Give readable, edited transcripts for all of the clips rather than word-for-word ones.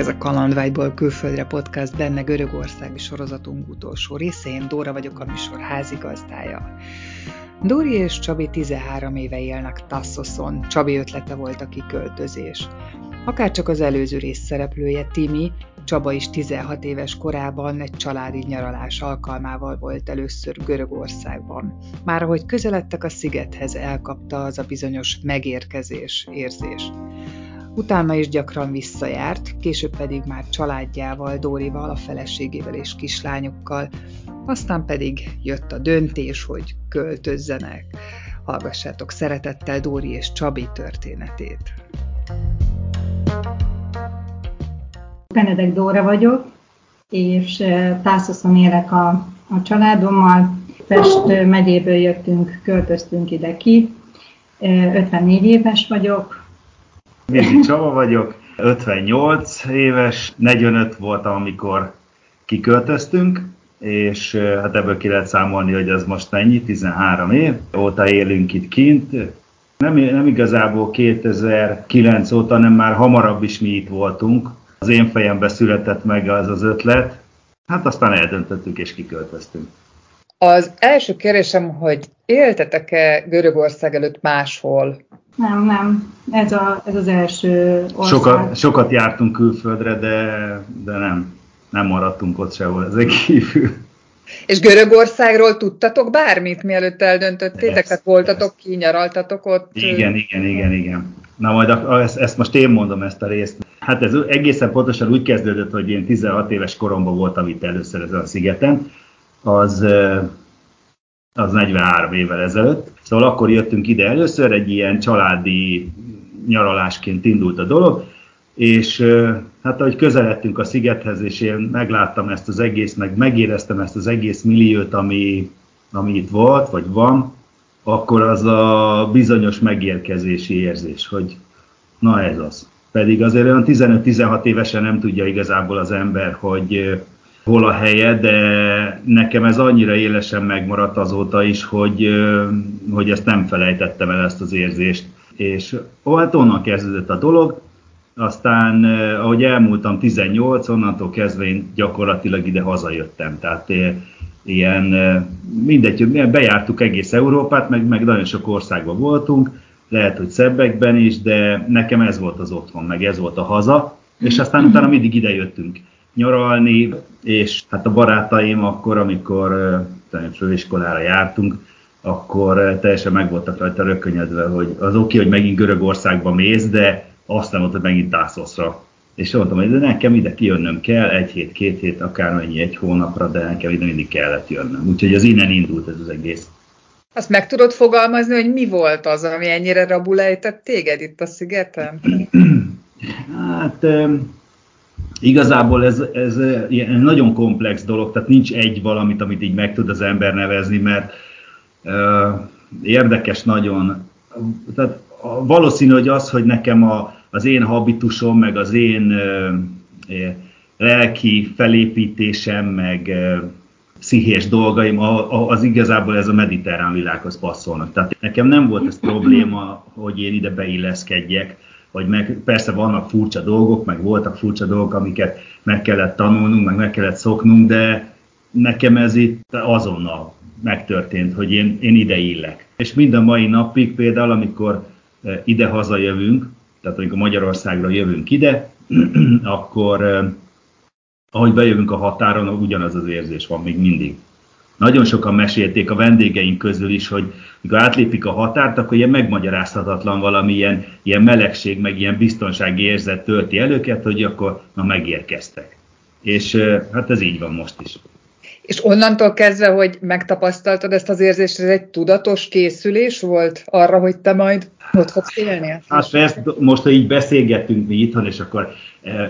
Ez a Kalandvágyból Külföldre podcast benne Görögországi sorozatunk utolsó része. Én Dóra vagyok, a műsor házigazdája. Dóri és Csabi 13 éve élnek Taszoszon. Csabi ötlete volt a kiköltözés. Akárcsak az előző rész szereplője, Timi, Csaba is 16 éves korában egy családi nyaralás alkalmával volt először Görögországban. Már ahogy közeledtek a szigethez, elkapta az a bizonyos megérkezés érzés. Utána is gyakran visszajárt, később pedig már családjával, Dórival, a feleségével és kislányukkal, aztán pedig jött a döntés, hogy költözzenek. Hallgassátok szeretettel Dóri és Csabi történetét. Benedek Dóra vagyok, és Taszoszon élek a családommal. Pest megyéből jöttünk, költöztünk ide ki. 54 éves vagyok. Vizsi Csaba vagyok, 58 éves, 45 voltam, amikor kiköltöztünk, és hát ebből ki lehet számolni, hogy az most mennyi, 13 év óta élünk itt kint. Nem igazából 2009 óta, hanem már hamarabb is mi itt voltunk. Az én fejembe született meg az az ötlet, hát aztán eldöntöttük és kiköltöztünk. Az első kérdésem, hogy éltetek-e Görögország előtt máshol? Nem. Ez az első ország. Sokat jártunk külföldre, de nem maradtunk ott sehol ezen kívül. És Görögországról tudtatok bármit, mielőtt eldöntöttétek? Tehát voltatok, kinyaraltatok ott? Igen. Na majd ezt most én mondom, ezt a részt. Hát ez egészen pontosan úgy kezdődött, hogy én 16 éves koromban voltam itt először ezen a szigeten. Az 43 évvel ezelőtt. Szóval akkor jöttünk ide először, egy ilyen családi nyaralásként indult a dolog, és hát ahogy közeledtünk a szigethez, és én megláttam ezt az egész, meg megéreztem ezt az egész milliót, ami itt volt, vagy van, akkor az a bizonyos megérkezési érzés, hogy na ez az. Pedig azért olyan 15-16 évesen nem tudja igazából az ember, hogy hol a helye, de nekem ez annyira élesen megmaradt azóta is, hogy ezt nem felejtettem el, ezt az érzést. És hát onnan kezdődött a dolog, aztán ahogy elmúltam 18, onnantól kezdve én gyakorlatilag ide hazajöttem. Tehát ilyen, mindegy, bejártuk egész Európát, meg nagyon sok országban voltunk, lehet, hogy szebbekben is, de nekem ez volt az otthon, meg ez volt a haza, és aztán utána mindig ide jöttünk nyaralni, és hát a barátaim akkor, amikor főiskolára jártunk, akkor teljesen meg voltak rajta rökönyödve, hogy az oké, hogy megint Görögországba mész, de aztán ott megint Taszoszra. És mondtam, hogy de nekem ide kijönnöm kell, egy hét, két hét, akármennyi, egy hónapra, de nekem ide mindig kellett jönnöm. Úgyhogy az innen indult ez az egész. Azt meg tudod fogalmazni, hogy mi volt az, ami ennyire rabulejtett téged itt a szigeten? Hát... Igazából ez ilyen nagyon komplex dolog, tehát nincs egy valamit, amit így meg tud az ember nevezni, mert érdekes nagyon. Tehát valószínű, hogy az, hogy nekem az én habitusom, meg az én lelki felépítésem, meg pszichés dolgaim, az igazából ez a mediterrán világhoz passzolnak. Tehát nekem nem volt ez probléma, hogy én ide beilleszkedjek. Hogy persze vannak furcsa dolgok, meg voltak furcsa dolgok, amiket meg kellett tanulnunk, meg kellett szoknunk, de nekem ez itt azonnal megtörtént, hogy én ide illek. És mind a mai napig például, amikor ide hazajövünk, tehát amikor Magyarországra jövünk ide, akkor ahogy bejövünk a határon, ugyanaz az érzés van még mindig. Nagyon sokan mesélték a vendégeink közül is, hogy mikor átlépik a határt, akkor ilyen megmagyarázhatatlan valami ilyen melegség, meg ilyen biztonsági érzet tölti el őket, hogy akkor na megérkeztek. És hát ez így van most is. És onnantól kezdve, hogy megtapasztaltad ezt az érzést, ez egy tudatos készülés volt arra, hogy te majd ott fogsz élni? Hát persze, most, ha így beszélgettünk mi itthon, és akkor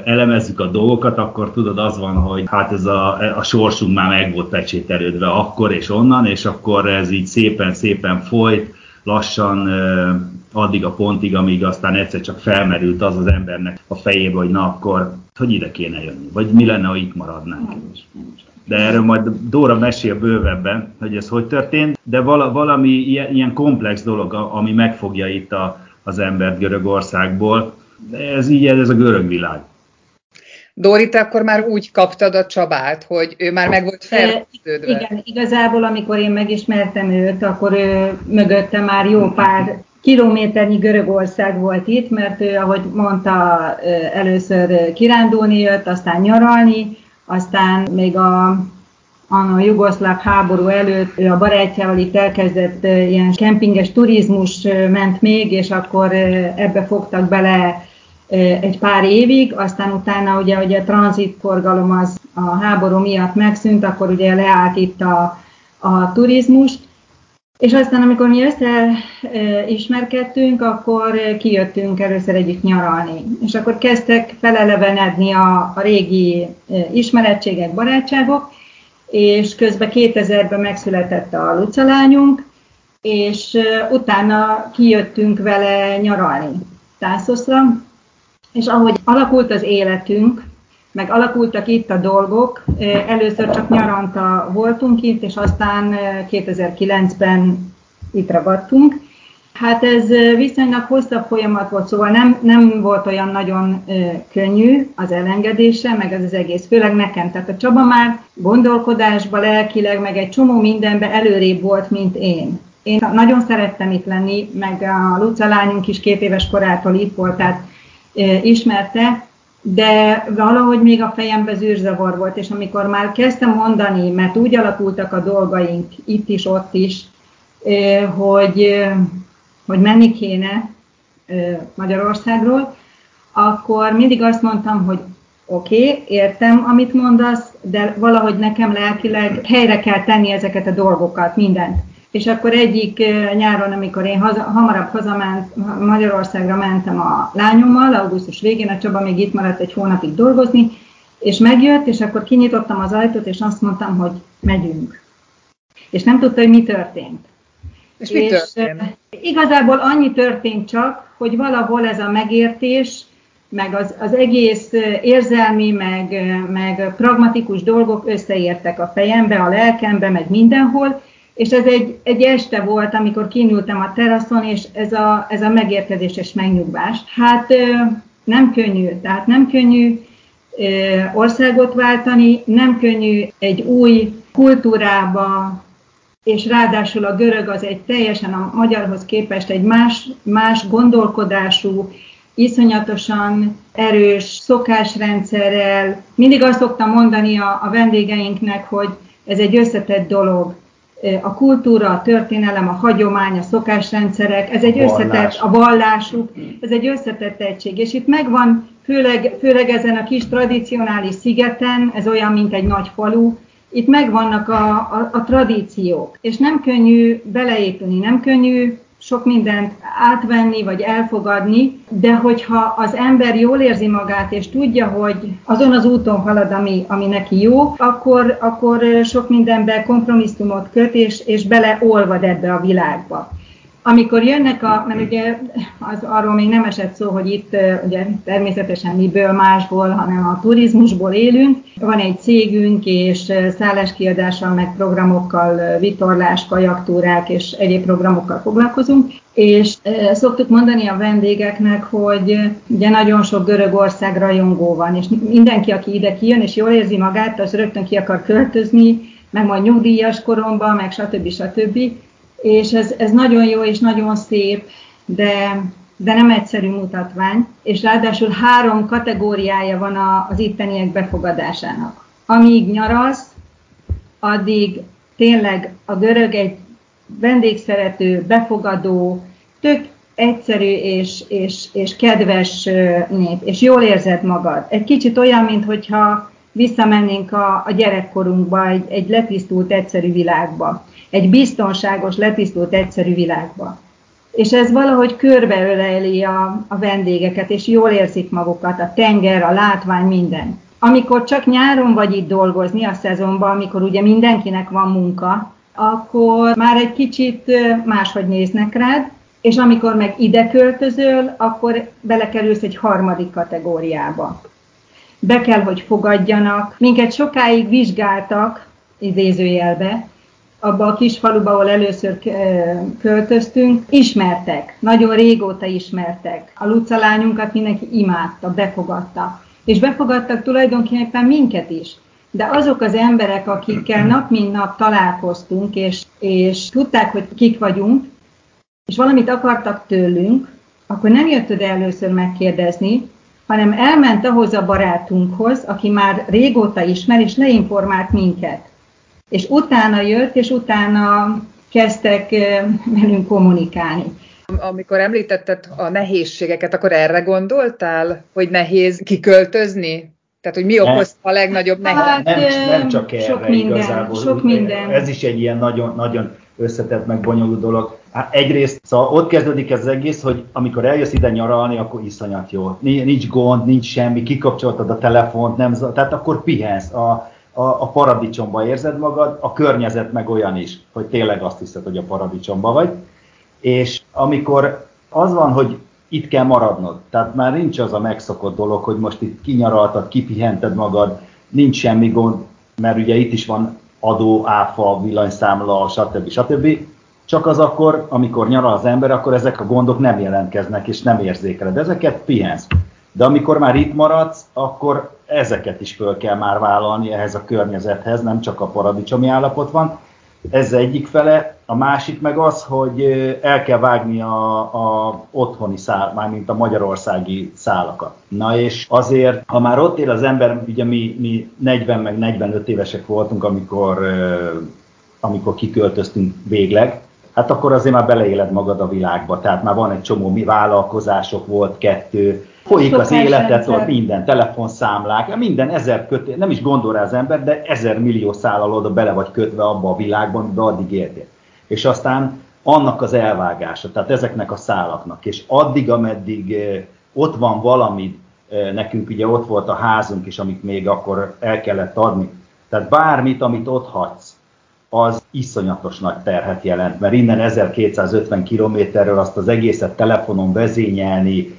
elemezzük a dolgokat, akkor tudod, az van, hogy hát ez a sorsunk már meg volt pecsételődve akkor és onnan, és akkor ez így szépen-szépen folyt, lassan addig a pontig, amíg aztán egyszer csak felmerült az embernek a fejébe, hogy na akkor, hogy ide kéne jönni, vagy mi lenne, ha itt maradnánk. De erről majd Dóra mesél bővebben, hogy ez hogy történt, de valami ilyen komplex dolog, ami megfogja itt az embert Görögországból. Ez így, ez a görög világ. Dóri, te akkor már úgy kaptad a Csabát, hogy ő már meg volt fertőződve. Igen, igazából amikor én megismertem őt, akkor ő mögötte már jó pár kilométernyi Görögország volt itt, mert ő, ahogy mondta, először kirándulni jött, aztán nyaralni, aztán még a jugoszláv háború előtt ő a barátjával itt elkezdett ilyen kempinges turizmus ment még, és akkor ebbe fogtak bele egy pár évig, aztán utána ugye a tranzitforgalom az a háború miatt megszűnt, akkor ugye leállt itt a turizmus, és aztán amikor mi összeismerkedtünk, akkor kijöttünk először együtt nyaralni, és akkor kezdtek felelevenedni a régi ismerettségek, barátságok, és közben 2000-ben megszületett a Luca lányunk, és utána kijöttünk vele nyaralni Taszoszra, és ahogy alakult az életünk, meg alakultak itt a dolgok, először csak nyaranta voltunk itt, és aztán 2009-ben itt ragadtunk. Hát ez viszonylag hosszabb folyamat volt, szóval nem volt olyan nagyon könnyű az elengedése, meg ez az egész, főleg nekem. Tehát a Csaba már gondolkodásban, lelkileg, meg egy csomó mindenben előrébb volt, mint én. Én nagyon szerettem itt lenni, meg a Luca lányunk is 2 éves korától itt volt, tehát ismerte, de valahogy még a fejemben zűrzavar volt, és amikor már kezdtem mondani, mert úgy alakultak a dolgaink, itt is, ott is, hogy menni kéne Magyarországról, akkor mindig azt mondtam, hogy oké, értem, amit mondasz, de valahogy nekem lelkileg helyre kell tenni ezeket a dolgokat, mindent. És akkor egyik nyáron, amikor én hamarabb Magyarországra mentem a lányommal, augusztus végén, a Csaba még itt maradt egy hónapig dolgozni, és megjött, és akkor kinyitottam az ajtót, és azt mondtam, hogy megyünk. És nem tudta, hogy mi történt. És mi történt? Igazából annyi történt csak, hogy valahol ez a megértés, meg az egész érzelmi, meg pragmatikus dolgok összeértek a fejembe, a lelkembe, meg mindenhol, és ez egy este volt, amikor kinültem a teraszon, és ez a megérkezés és megnyugvás. Hát nem könnyű, tehát nem könnyű országot váltani, nem könnyű egy új kultúrába, és ráadásul a görög az egy teljesen a magyarhoz képest egy más gondolkodású, iszonyatosan erős szokásrendszerrel. Mindig azt szoktam mondani a vendégeinknek, hogy ez egy összetett dolog. A kultúra, a történelem, a hagyomány, a szokásrendszerek, ez egy összetett, a vallásuk, ez egy összetett egység. És itt megvan, főleg ezen a kis tradicionális szigeten, ez olyan, mint egy nagy falu, itt megvannak a tradíciók, és nem könnyű beleépülni, nem könnyű sok mindent átvenni vagy elfogadni, de hogyha az ember jól érzi magát, és tudja, hogy azon az úton halad, ami neki jó, akkor sok mindenben kompromisszumot köt, és beleolvad ebbe a világba. Amikor jönnek mert ugye arról még nem esett szó, hogy itt ugye természetesen miből másból, hanem a turizmusból élünk. Van egy cégünk, és szálláskiadással, meg programokkal, vitorlás, kajaktúrák és egyéb programokkal foglalkozunk. És szoktuk mondani a vendégeknek, hogy ugye nagyon sok Görögország rajongó van, és mindenki, aki ide kijön és jól érzi magát, az rögtön ki akar költözni, meg majd nyugdíjas koromban, meg stb. És ez nagyon jó és nagyon szép, de nem egyszerű mutatvány, és ráadásul 3 kategóriája van az itteniek befogadásának. Amíg nyaralsz, addig tényleg a görög egy vendégszerető, befogadó, tök egyszerű és kedves nép, és jól érzed magad. Egy kicsit olyan, mintha visszamennénk a gyerekkorunkba, egy letisztult, egyszerű világba. Egy biztonságos, letisztult, egyszerű világba. És ez valahogy körbeöleli a vendégeket, és jól érzik magukat, a tenger, a látvány, minden. Amikor csak nyáron vagy itt dolgozni a szezonban, amikor ugye mindenkinek van munka, akkor már egy kicsit máshogy néznek rád, és amikor meg ide költözöl, akkor belekerülsz egy 3. kategóriába. Be kell, hogy fogadjanak. Minket sokáig vizsgáltak, idézőjelbe, abba a kis faluba, ahol először költöztünk, ismertek, nagyon régóta ismertek. A Luca lányunkat mindenki imádta, befogadta. és befogadtak tulajdonképpen minket is. De azok az emberek, akikkel nap mint nap találkoztunk, és tudták, hogy kik vagyunk, és valamit akartak tőlünk, akkor nem jött oda először megkérdezni, hanem elment ahhoz a barátunkhoz, aki már régóta ismer, és leinformált minket. És utána jött, és utána kezdtek velünk kommunikálni. Amikor említetted a nehézségeket, akkor erre gondoltál, hogy nehéz kiköltözni? Tehát, hogy mi okozta a legnagyobb nehézséget? Nem csak erre sok minden, igazából. Sok minden. Ez is egy ilyen nagyon, nagyon összetett, meg bonyolult dolog. Hát egyrészt, szóval ott kezdődik ez az egész, hogy amikor eljössz ide nyaralni, akkor iszonyat jó. Nincs gond, nincs semmi, kikapcsoltad a telefont, nem, tehát akkor pihensz. A paradicsomba érzed magad, a környezet meg olyan is, hogy tényleg azt hiszed, hogy a paradicsomba vagy. És amikor az van, hogy itt kell maradnod, tehát már nincs az a megszokott dolog, hogy most itt kinyaraltad, kipihented magad, nincs semmi gond, mert ugye itt is van adó, áfa, villanyszámla, stb. Stb. Csak az akkor, amikor nyaral az ember, akkor ezek a gondok nem jelentkeznek, és nem érzékeled. Ezeket pihensz. De amikor már itt maradsz, akkor ezeket is föl kell már vállalni ehhez a környezethez, nem csak a paradicsomi állapot van. Ez egyik fele. A másik meg az, hogy el kell vágni a otthoni szál, mármint a magyarországi szálakat. Na és azért, ha már ott él az ember, ugye mi 40 meg 45 évesek voltunk, amikor kiköltöztünk végleg, hát akkor azért már beleéled magad a világba, tehát már van egy csomó vállalkozások, volt 2, folyik az életet, ott minden, telefonszámlák, minden, nem is gondol rá az ember, de 1000 millió szállal oda bele vagy kötve abba a világban, amiben addig éltél. És aztán annak az elvágása, tehát ezeknek a szálaknak, és addig, ameddig ott van valami, nekünk ugye ott volt a házunk is, amit még akkor el kellett adni, tehát bármit, amit ott hagysz, az iszonyatos nagy terhet jelent, mert innen 1250 kilométerről azt az egészet telefonon vezényelni,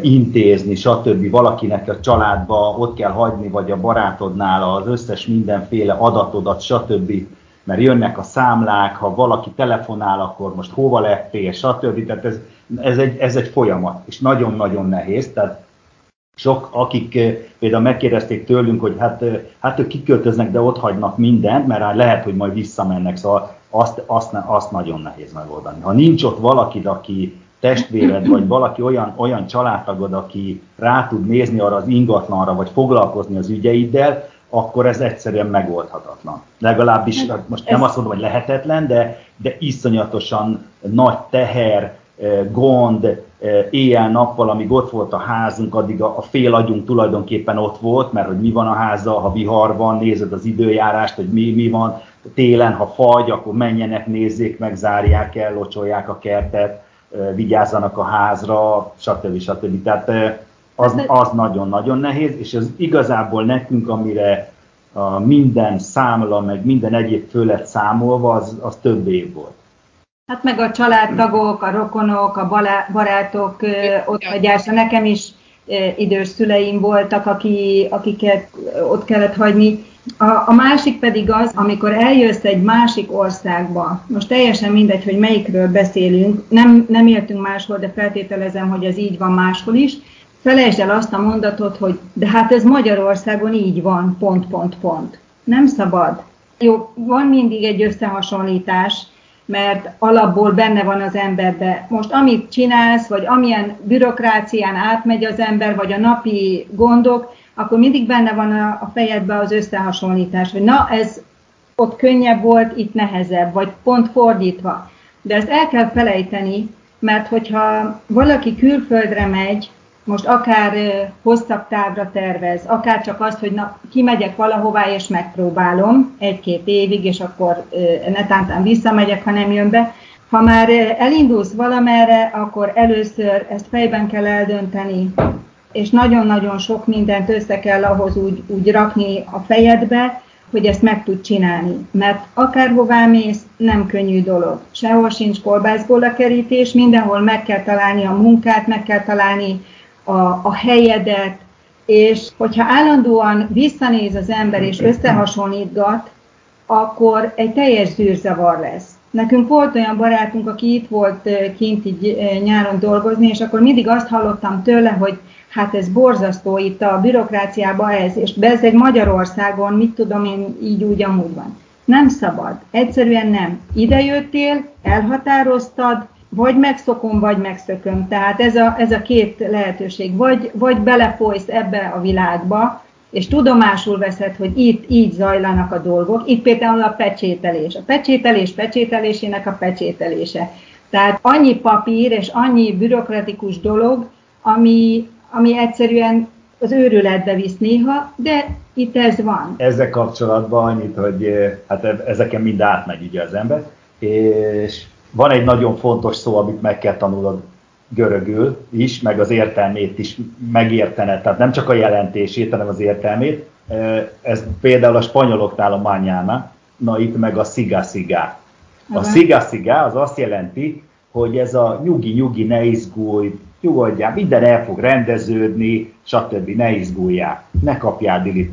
intézni, stb. Valakinek a családba ott kell hagyni, vagy a barátodnál az összes mindenféle adatodat, stb. Mert jönnek a számlák, ha valaki telefonál, akkor most hova lettél, stb. Tehát ez egy folyamat, és nagyon-nagyon nehéz. Tehát sok, akik például megkérdezték tőlünk, hogy hát ők kiköltöznek, de ott hagynak mindent, mert lehet, hogy majd visszamennek, szóval azt nagyon nehéz megoldani. Ha nincs ott valaki, aki testvéred, vagy valaki olyan családtagod, aki rá tud nézni arra az ingatlanra, vagy foglalkozni az ügyeiddel, akkor ez egyszerűen megoldhatatlan. Legalábbis most nem azt mondom, hogy lehetetlen, de iszonyatosan nagy teher, gond, éjjel-nappal, amíg ott volt a házunk, addig a fél agyunk tulajdonképpen ott volt, mert hogy mi van a házzal, ha vihar van, nézed az időjárást, hogy mi van, télen, ha fagy, akkor menjenek, nézzék meg, zárják el, locsolják a kertet, vigyázzanak a házra, stb. Stb. Tehát az nagyon-nagyon nehéz, és ez igazából nekünk, amire minden számla, meg minden egyéb föl lett számolva, az több év volt. Hát meg a családtagok, a rokonok, a barátok otthagyása. Nekem is idős szüleim voltak, akiket ott kellett hagyni. A másik pedig az, amikor eljössz egy másik országba, most teljesen mindegy, hogy melyikről beszélünk, nem éltünk máshol, de feltételezem, hogy ez így van máshol is, felejtsd el azt a mondatot, hogy de hát ez Magyarországon így van, . Nem szabad. Jó, van mindig egy összehasonlítás, mert alapból benne van az emberbe. Most amit csinálsz, vagy amilyen bürokrácián átmegy az ember, vagy a napi gondok, akkor mindig benne van a fejedben az összehasonlítás, hogy na, ez ott könnyebb volt, itt nehezebb, vagy pont fordítva. De ezt el kell felejteni, mert hogyha valaki külföldre megy, most akár hosszabb távra tervez, akár csak azt, hogy na, kimegyek valahová, és megpróbálom 1-2 évig, és akkor netántán visszamegyek, ha nem jön be. Ha már elindulsz valamerre, akkor először ezt fejben kell eldönteni, és nagyon-nagyon sok mindent össze kell ahhoz úgy rakni a fejedbe, hogy ezt meg tud csinálni. Mert akárhová mész, nem könnyű dolog. Sehol sincs kolbászból a kerítés, mindenhol meg kell találni a munkát, meg kell találni a helyedet, és hogyha állandóan visszanéz az ember és összehasonlítgat, akkor egy teljes zűrzavar lesz. Nekünk volt olyan barátunk, aki itt volt kint így nyáron dolgozni, és akkor mindig azt hallottam tőle, hogy hát ez borzasztó itt a bürokráciában ez, és bezzeg Magyarországon, mit tudom én, így úgy amúgy van. Nem szabad, egyszerűen nem. Ide jöttél, elhatároztad, vagy megszokom, vagy megszököm. Tehát ez a két lehetőség. Vagy belefolysz ebbe a világba, és tudomásul veszed, hogy itt így zajlanak a dolgok. Itt például a pecsételés. A pecsételés pecsételésének a pecsételése. Tehát annyi papír és annyi bürokratikus dolog, ami egyszerűen az őrületbe visz néha, de itt ez van. Ezzel kapcsolatban annyit, hogy hát ezeken mind átmegy ugye az ember, és van egy nagyon fontos szó, amit meg kell tanulod görögül is, meg az értelmét is megértened, tehát nem csak a jelentését, hanem az értelmét. Ez például a spanyoloknál a mañana, na itt meg a sziga-sziga. A sziga-sziga az azt jelenti, hogy ez a nyugi-nyugi, ne izgulj, nyugodjál, minden el fog rendeződni, stb. Ne izguljál, ne kapjál dilit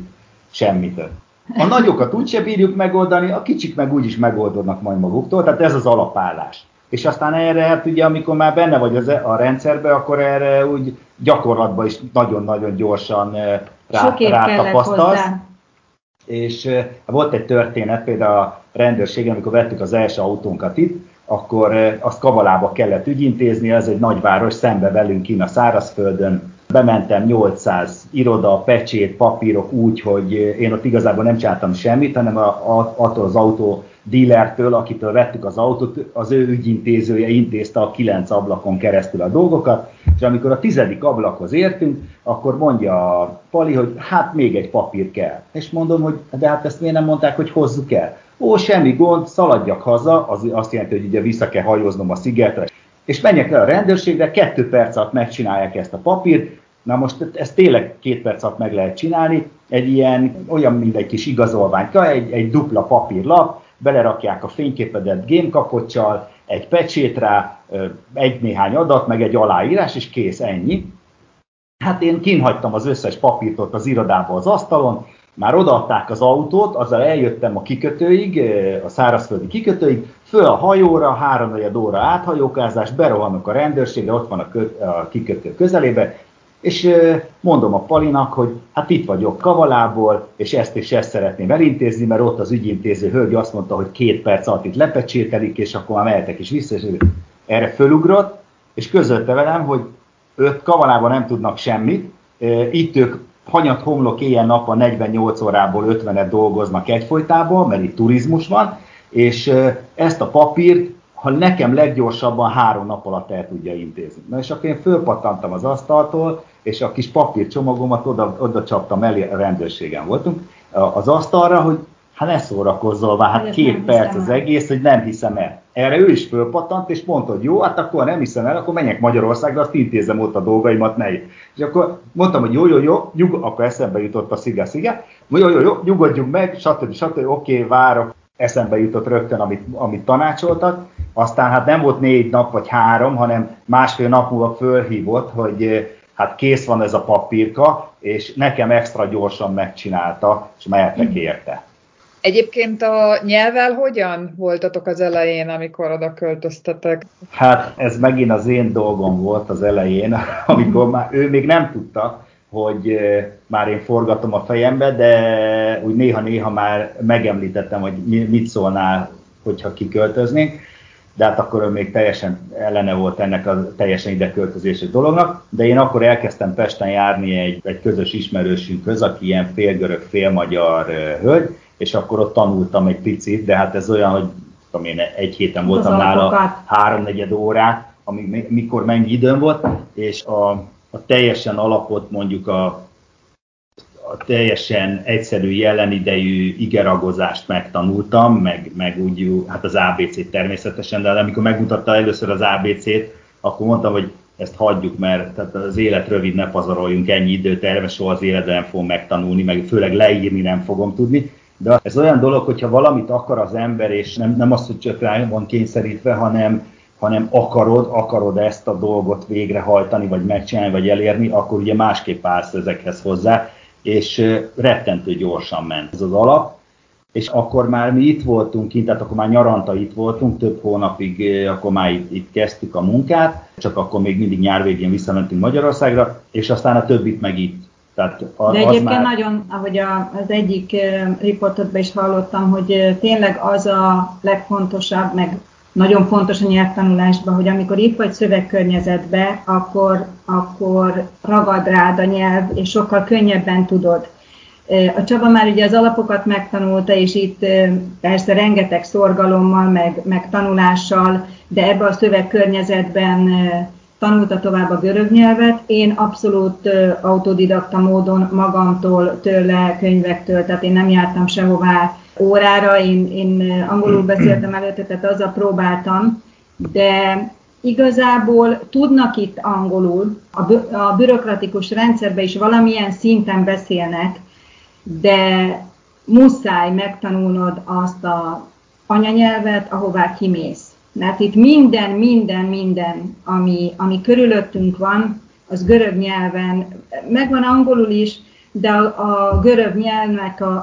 semmitől. A nagyokat úgyse bírjuk megoldani, a kicsik meg úgyis megoldódnak majd maguktól, tehát ez az alapállás. És aztán erre, hát ugye, amikor már benne vagy a rendszerbe, akkor erre úgy gyakorlatban is nagyon-nagyon gyorsan rátapasztalsz. És volt egy történet, például a rendőrségen, amikor vettük az első autónkat itt, akkor azt Kavalába kellett ügyintézni, ez egy nagyváros, szembe velünk kint a szárazföldön. Bementem 800 iroda, pecsét, papírok úgy, hogy én ott igazából nem csináltam semmit, hanem attól az autó dílertől, akitől vettük az autót, az ő ügyintézője intézte a 9 ablakon keresztül a dolgokat, és amikor a 10. ablakhoz értünk, akkor mondja a Pali, hogy hát még egy papír kell. És mondom, hogy de hát ezt miért nem mondták, hogy hozzuk el? Ó, semmi gond, szaladjak haza, az azt jelenti, hogy ugye vissza kell hajóznom a szigetre, és menjek el a rendőrségre, 2 perc alatt megcsinálják ezt a papírt. Na most ezt tényleg 2 perc alatt meg lehet csinálni, egy ilyen, olyan mint egy kis igazolványka, egy dupla papírlap, belerakják a fényképedet gémkapocsal, egy pecsét rá, egy néhány adat, meg egy aláírás, és kész, ennyi. Hát én kinhagytam az összes papírt ott az irodába az asztalon, már odaadták az autót, azzal eljöttem a kikötőig, a szárazföldi kikötőig, föl a hajóra, 3-4 óra áthajókázás, berohanok a rendőrségre, ott van a kikötő közelébe, és mondom a Palinak, hogy hát itt vagyok Kavalából, és ezt szeretném elintézni, mert ott az ügyintéző hölgy azt mondta, hogy 2 perc alatt itt lepecsételik, és akkor már mehetek is vissza, és erre fölugrott, és közölte velem, hogy ők Kavalában nem tudnak semmit, itt ők hanyat homlok éjjel-nap a 48 órából 50-et dolgoznak egyfolytában, mert itt turizmus van, és ezt a papírt, ha nekem leggyorsabban 3 nap alatt el tudja intézni. Na és akkor én fölpattantam az asztaltól, és a kis papírcsomagomat oda csaptam elé, a rendőrségen voltunk, az asztalra, hogy hát ne szórakozzol, már hát 2 perc az egész, hogy nem hiszem el. Erre ő is fölpattant, és mondta, hogy jó, hát akkor nem hiszem el, akkor menjek Magyarországra, azt intézem ott a dolgaimat, ne. És akkor mondtam, hogy jó, akkor eszembe jutott a sziga-sziga, jó, nyugodjunk meg, stb. Oké, várok. Eszembe jutott rögtön, amit tanácsoltak, aztán hát nem volt 4 nap vagy 3, hanem 1,5 nap múlva fölhívott, hogy hát kész van ez a papírka, és nekem extra gyorsan megcsinálta, és mehetek érte. Egyébként a nyelvvel hogyan voltatok az elején, amikor oda költöztetek? Hát ez megint az én dolgom volt az elején, amikor már ő még nem tudta, hogy már én forgatom a fejembe, de úgy néha-néha már megemlítettem, hogy mit szólnál, hogyha kiköltöznénk, de hát akkor ő még teljesen ellene volt ennek a teljesen ideköltözési dolognak, de én akkor elkezdtem Pesten járni egy közös ismerősünkhöz, aki ilyen félgörög, félmagyar hölgy, és akkor ott tanultam egy picit, de hát ez olyan, hogy tudom én, egy héten voltam nála 3-4 órát, mikor mennyi időm volt, és a teljesen alapot, mondjuk a teljesen egyszerű jelenidejű igeragozást megtanultam, meg úgy, hát az ABC-t természetesen, de amikor megmutatta először az ABC-t, akkor mondtam, hogy ezt hagyjuk, mert tehát az élet rövid, ne pazaroljunk ennyi időt, erre soha az életben nem fogom megtanulni, meg főleg leírni nem fogom tudni. De ez olyan dolog, hogyha valamit akar az ember, és nem azt, hogy csak rá van kényszerítve, hanem akarod ezt a dolgot végrehajtani, vagy megcsinálni, vagy elérni, akkor ugye másképp állsz ezekhez hozzá, és rettentő gyorsan ment ez az alap. és akkor már mi itt voltunk kint, tehát akkor már nyaranta itt voltunk, több hónapig akkor már itt kezdtük a munkát, csak akkor még mindig nyárvégén visszamentünk Magyarországra, és aztán a többit meg itt. Tehát de egyébként már... nagyon, ahogy az egyik riportodban is hallottam, hogy tényleg az a legfontosabb, meg nagyon fontos a nyelvtanulásban, hogy amikor itt vagy szövegkörnyezetben, akkor ragad rád a nyelv, és sokkal könnyebben tudod. A Csaba már ugye az alapokat megtanulta, és itt persze rengeteg szorgalommal, meg tanulással, de ebbe a szövegkörnyezetben tanulta tovább a görög nyelvet. Én abszolút autodidakta módon magamtól, tőle, könyvektől, tehát én nem jártam sehová órára, én angolul beszéltem előtte, tehát azzal próbáltam, de igazából tudnak itt angolul, a bürokratikus rendszerben is valamilyen szinten beszélnek, de muszáj megtanulnod azt az anyanyelvet, ahová kimész. Mert itt minden, ami körülöttünk van, az görög nyelven, megvan angolul is, de a görög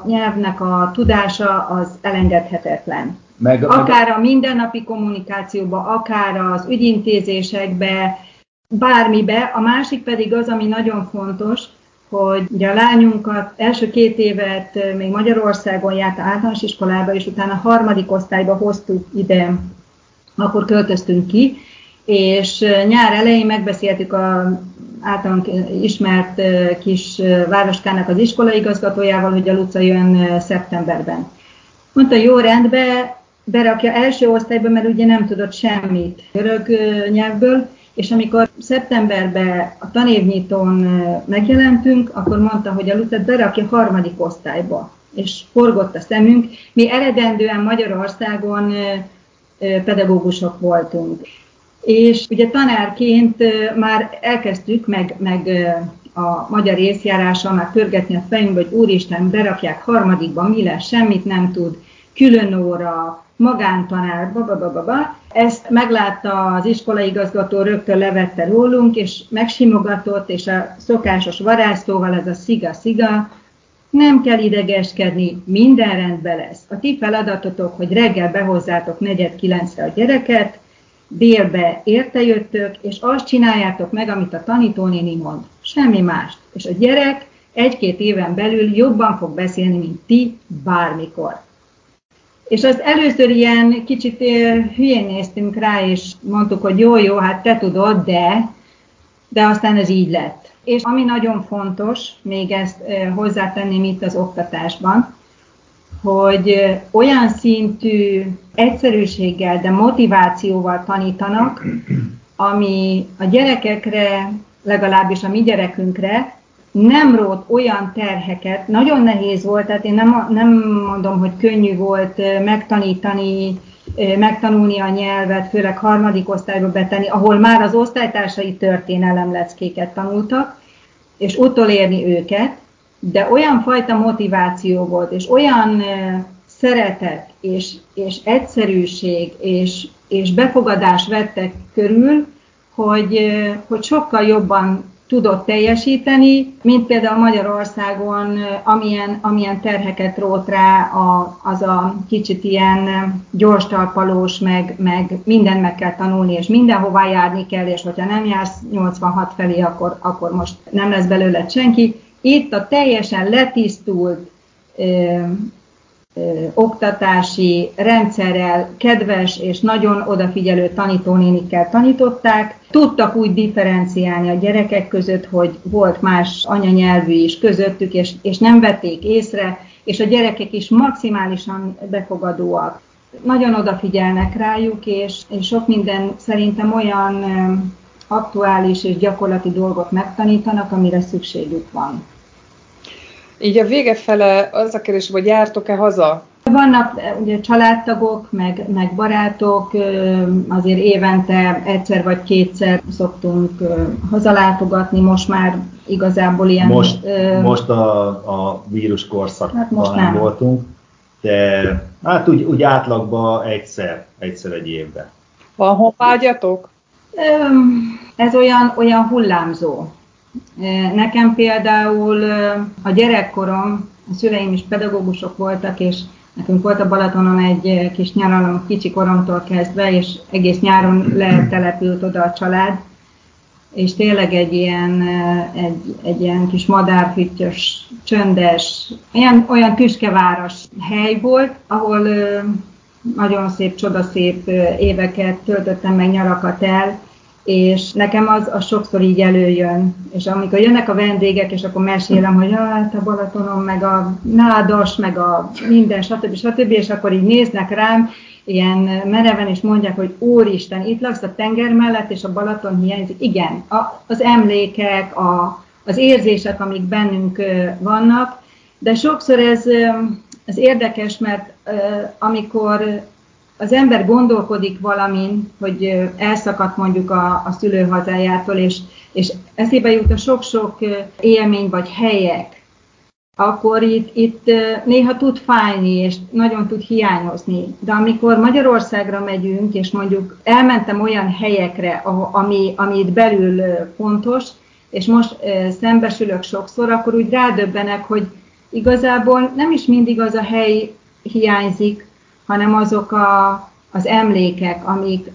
nyelvnek a tudása az elengedhetetlen. Akár a mindennapi kommunikációba, akár az ügyintézésekbe, bármibe. A másik pedig az, ami nagyon fontos, hogy ugye a lányunkat első 2 évet még Magyarországon járta általános iskolába, és utána a 3. osztályba hoztuk ide, akkor költöztünk ki, és nyár elején megbeszéltük az általunk ismert kis városkának az iskolaigazgatójával, hogy a Luca jön szeptemberben. Mondta, jó, rendben, berakja első osztályba, mert ugye nem tudott semmit görög nyelvből, és amikor szeptemberben a tanévnyitón megjelentünk, akkor mondta, hogy a Lucát berakja 3. osztályba, és forgott a szemünk. Mi eredendően Magyarországon pedagógusok voltunk. És ugye tanárként már elkezdtük, meg a magyar észjárással már pörgetni a fejünkbe, hogy úristen, berakják 3. mi lesz, semmit nem tud, külön óra, magántanár, bababababa. Ezt meglátta az iskolaigazgató, rögtön levette rólunk, és megsimogatott, és a szokásos varázsszóval, ez a sziga-sziga, nem kell idegeskedni, minden rendben lesz. A ti feladatotok, hogy reggel behozzátok 8:45-re a gyereket, délbe értejöttök, és azt csináljátok meg, amit a tanítónéni mond. Semmi mást. És a gyerek 1-2 éven belül jobban fog beszélni, mint ti bármikor. És az először ilyen kicsit hülyén néztünk rá, és mondtuk, hogy jó, hát te tudod, de aztán ez így lett. És ami nagyon fontos, még ezt hozzátenném itt az oktatásban, hogy olyan szintű egyszerűséggel, de motivációval tanítanak, ami a gyerekekre, legalábbis a mi gyerekünkre, nem rót olyan terheket, nagyon nehéz volt, tehát én nem mondom, hogy könnyű volt megtanulni a nyelvet, főleg 3. osztályba betenni, ahol már az osztálytársai történelemleckéket tanultak, és utolérni őket, de olyan fajta motiváció volt, és olyan szeretet, és egyszerűség, és befogadás vettek körül, hogy sokkal jobban tudott teljesíteni, mint például Magyarországon, amilyen terheket rót rá az a kicsit ilyen gyors talpalós, meg mindent meg kell tanulni, és mindenhová járni kell, és hogyha nem jársz 86 felé, akkor most nem lesz belőled senki. Itt a teljesen letisztult oktatási rendszerrel kedves és nagyon odafigyelő tanítónénikkel tanították. Tudtak úgy differenciálni a gyerekek között, hogy volt más anyanyelvű is közöttük, és nem vették észre, és a gyerekek is maximálisan befogadóak. Nagyon odafigyelnek rájuk, és sok minden szerintem olyan aktuális és gyakorlati dolgot megtanítanak, amire szükségük van. Így a vége fele az a kérdés, hogy jártok-e haza? Vannak ugye családtagok, meg barátok, azért évente 1-2 szoktunk hazalátogatni, most már igazából ilyen... Most a vírus korszakban hát voltunk, de hát úgy átlagban egyszer egy évben. Van honvágyatok? Ez olyan hullámzó. Nekem például a gyerekkorom, a szüleim is pedagógusok voltak, és Nekünk volt a Balatonon egy kis nyaraló, kicsi koromtól kezdve, és egész nyáron letelepült oda a család, és tényleg egy ilyen kis madárfüttyös, csöndes, olyan tüskeváros hely volt, ahol nagyon szép, csodaszép éveket töltöttem meg, nyarakat el, és nekem az sokszor így előjön. És amikor jönnek a vendégek, és akkor mesélem, hogy hát a Balatonon, meg a Nádas, meg a minden, stb. És akkor így néznek rám, ilyen mereven, és mondják, hogy úristen, itt laksz a tenger mellett, és a Balaton hiányzik. Igen, az emlékek, az érzések, amik bennünk vannak, de sokszor ez érdekes, mert amikor az ember gondolkodik valamin, hogy elszakadt mondjuk a szülőhazájától, és eszébe jut a sok-sok élmény vagy helyek, akkor itt néha tud fájni, és nagyon tud hiányozni. De amikor Magyarországra megyünk, és mondjuk elmentem olyan helyekre, ami itt belül fontos, és most szembesülök sokszor, akkor úgy rádöbbenek, hogy igazából nem is mindig az a hely hiányzik, hanem azok az emlékek,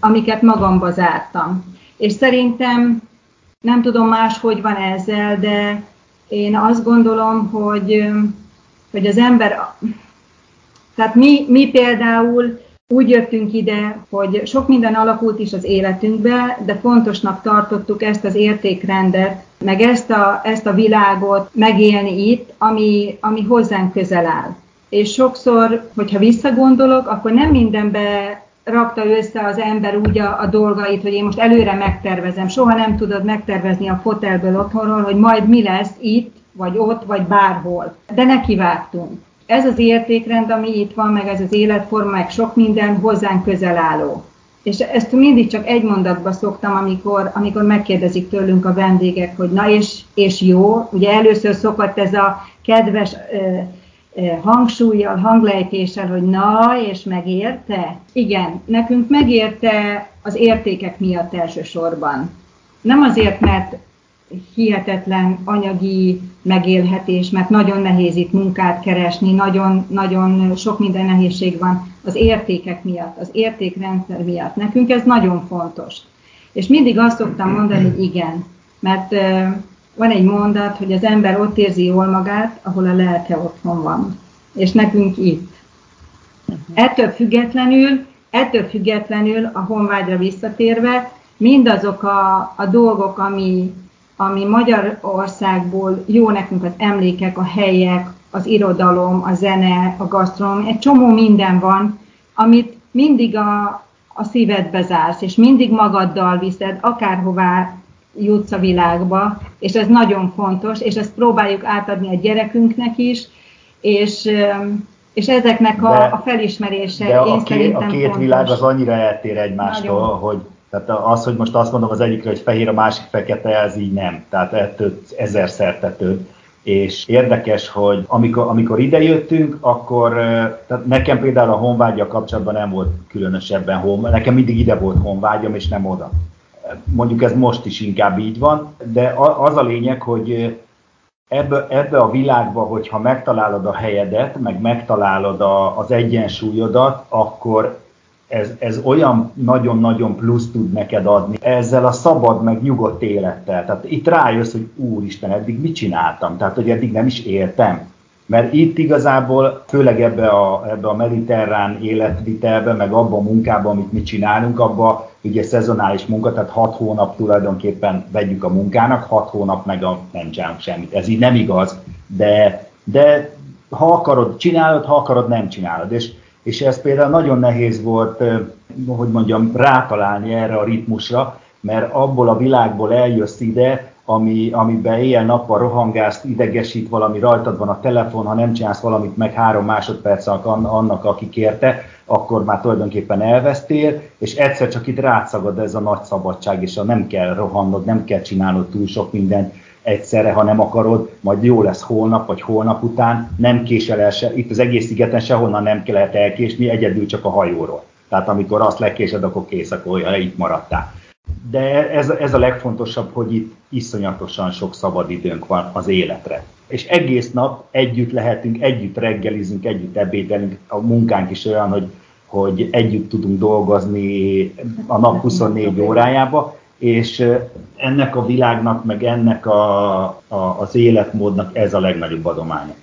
amiket magamba zártam. És szerintem nem tudom máshogy van ezzel, de én azt gondolom, hogy az ember... Tehát mi például úgy jöttünk ide, hogy sok minden alakult is az életünkbe, de fontosnak tartottuk ezt az értékrendet, meg ezt a világot megélni itt, ami hozzánk közel áll. És sokszor, hogyha visszagondolok, akkor nem mindenbe rakta össze az ember úgy a dolgait, hogy én most előre megtervezem. Soha nem tudod megtervezni a fotelből otthonról, hogy majd mi lesz itt, vagy ott, vagy bárhol. De nekivágtunk. Ez az értékrend, ami itt van, meg ez az életforma, meg sok minden hozzánk közel álló. És ezt mindig csak egy mondatba szoktam, amikor megkérdezik tőlünk a vendégek, hogy na és jó. Ugye először szokott ez a kedves... hangsúlyjal, hanglejtéssel, hogy na, és megérte? Igen, nekünk megérte az értékek miatt elsősorban. Nem azért, mert hihetetlen anyagi megélhetés, mert nagyon nehéz itt munkát keresni, nagyon, nagyon sok minden nehézség van az értékek miatt, az értékrendszer miatt. Nekünk ez nagyon fontos. És mindig azt szoktam mondani, hogy igen, mert... Van egy mondat, hogy az ember ott érzi jól magát, ahol a lelke otthon van. És nekünk itt. Ettől függetlenül a honvágyra visszatérve, mindazok a dolgok, ami Magyarországból jó nekünk, az emlékek, a helyek, az irodalom, a zene, a gasztronómia, egy csomó minden van, amit mindig a szívedbe zársz, és mindig magaddal viszed, akárhová jutsz a világba, és ez nagyon fontos, és ezt próbáljuk átadni a gyerekünknek is, és ezeknek a felismerése én szerintem fontos. A két világ az annyira eltér egymástól, nagyon. Hogy tehát az, hogy most azt mondom az egyikre, hogy fehér, a másik fekete, ez így nem. Tehát ettől ezerszer tető. És érdekes, hogy amikor idejöttünk, akkor tehát nekem például a honvágyal kapcsolatban nem volt különösebben nekem mindig ide volt honvágyam, és nem oda. Mondjuk ez most is inkább így van, de az a lényeg, hogy ebbe a világba, hogyha megtalálod a helyedet, meg megtalálod az egyensúlyodat, akkor ez olyan nagyon-nagyon plusz tud neked adni ezzel a szabad, meg nyugodt élettel. Tehát itt rájössz, hogy úristen, eddig mit csináltam? Tehát, hogy eddig nem is éltem. Mert itt igazából, főleg ebbe a mediterrán életvitelbe, meg abba a munkába, amit mi csinálunk, abba ugye szezonális munka, tehát 6 hónap tulajdonképpen vegyük a munkának, 6 hónap meg nem csinálunk semmit. Ez így nem igaz, de ha akarod, csinálod, ha akarod, nem csinálod. És ez például nagyon nehéz volt, hogy mondjam, rátalálni erre a ritmusra, mert abból a világból eljössz ide, amiben éjjel-nappal rohangálsz, idegesít valami, rajtad van a telefon, ha nem csinálsz valamit, meg 3 másodperc annak, aki kérte, akkor már tulajdonképpen elvesztél, és egyszer csak itt rátszagad ez a nagy szabadság, és nem kell rohannod, nem kell csinálnod túl sok mindent egyszerre, ha nem akarod, majd jó lesz holnap, vagy holnap után, nem késel el se, itt az egész szigeten sehonnan nem kellett elkésni, egyedül csak a hajóról. Tehát amikor azt lekésed, akkor kész, akkor olyan, itt maradtál. De ez a legfontosabb, hogy itt iszonyatosan sok szabad időnk van az életre. És egész nap együtt lehetünk, együtt reggelizünk, együtt ebédelünk. A munkánk is olyan, hogy együtt tudunk dolgozni a nap 24 órájába, és ennek a világnak, meg ennek az életmódnak ez a legnagyobb adománya.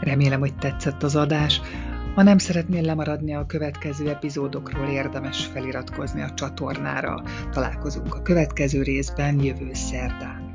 Remélem, hogy tetszett az adás. Ha nem szeretnél lemaradni a következő epizódokról, érdemes feliratkozni a csatornára. Találkozunk a következő részben jövő szerdán.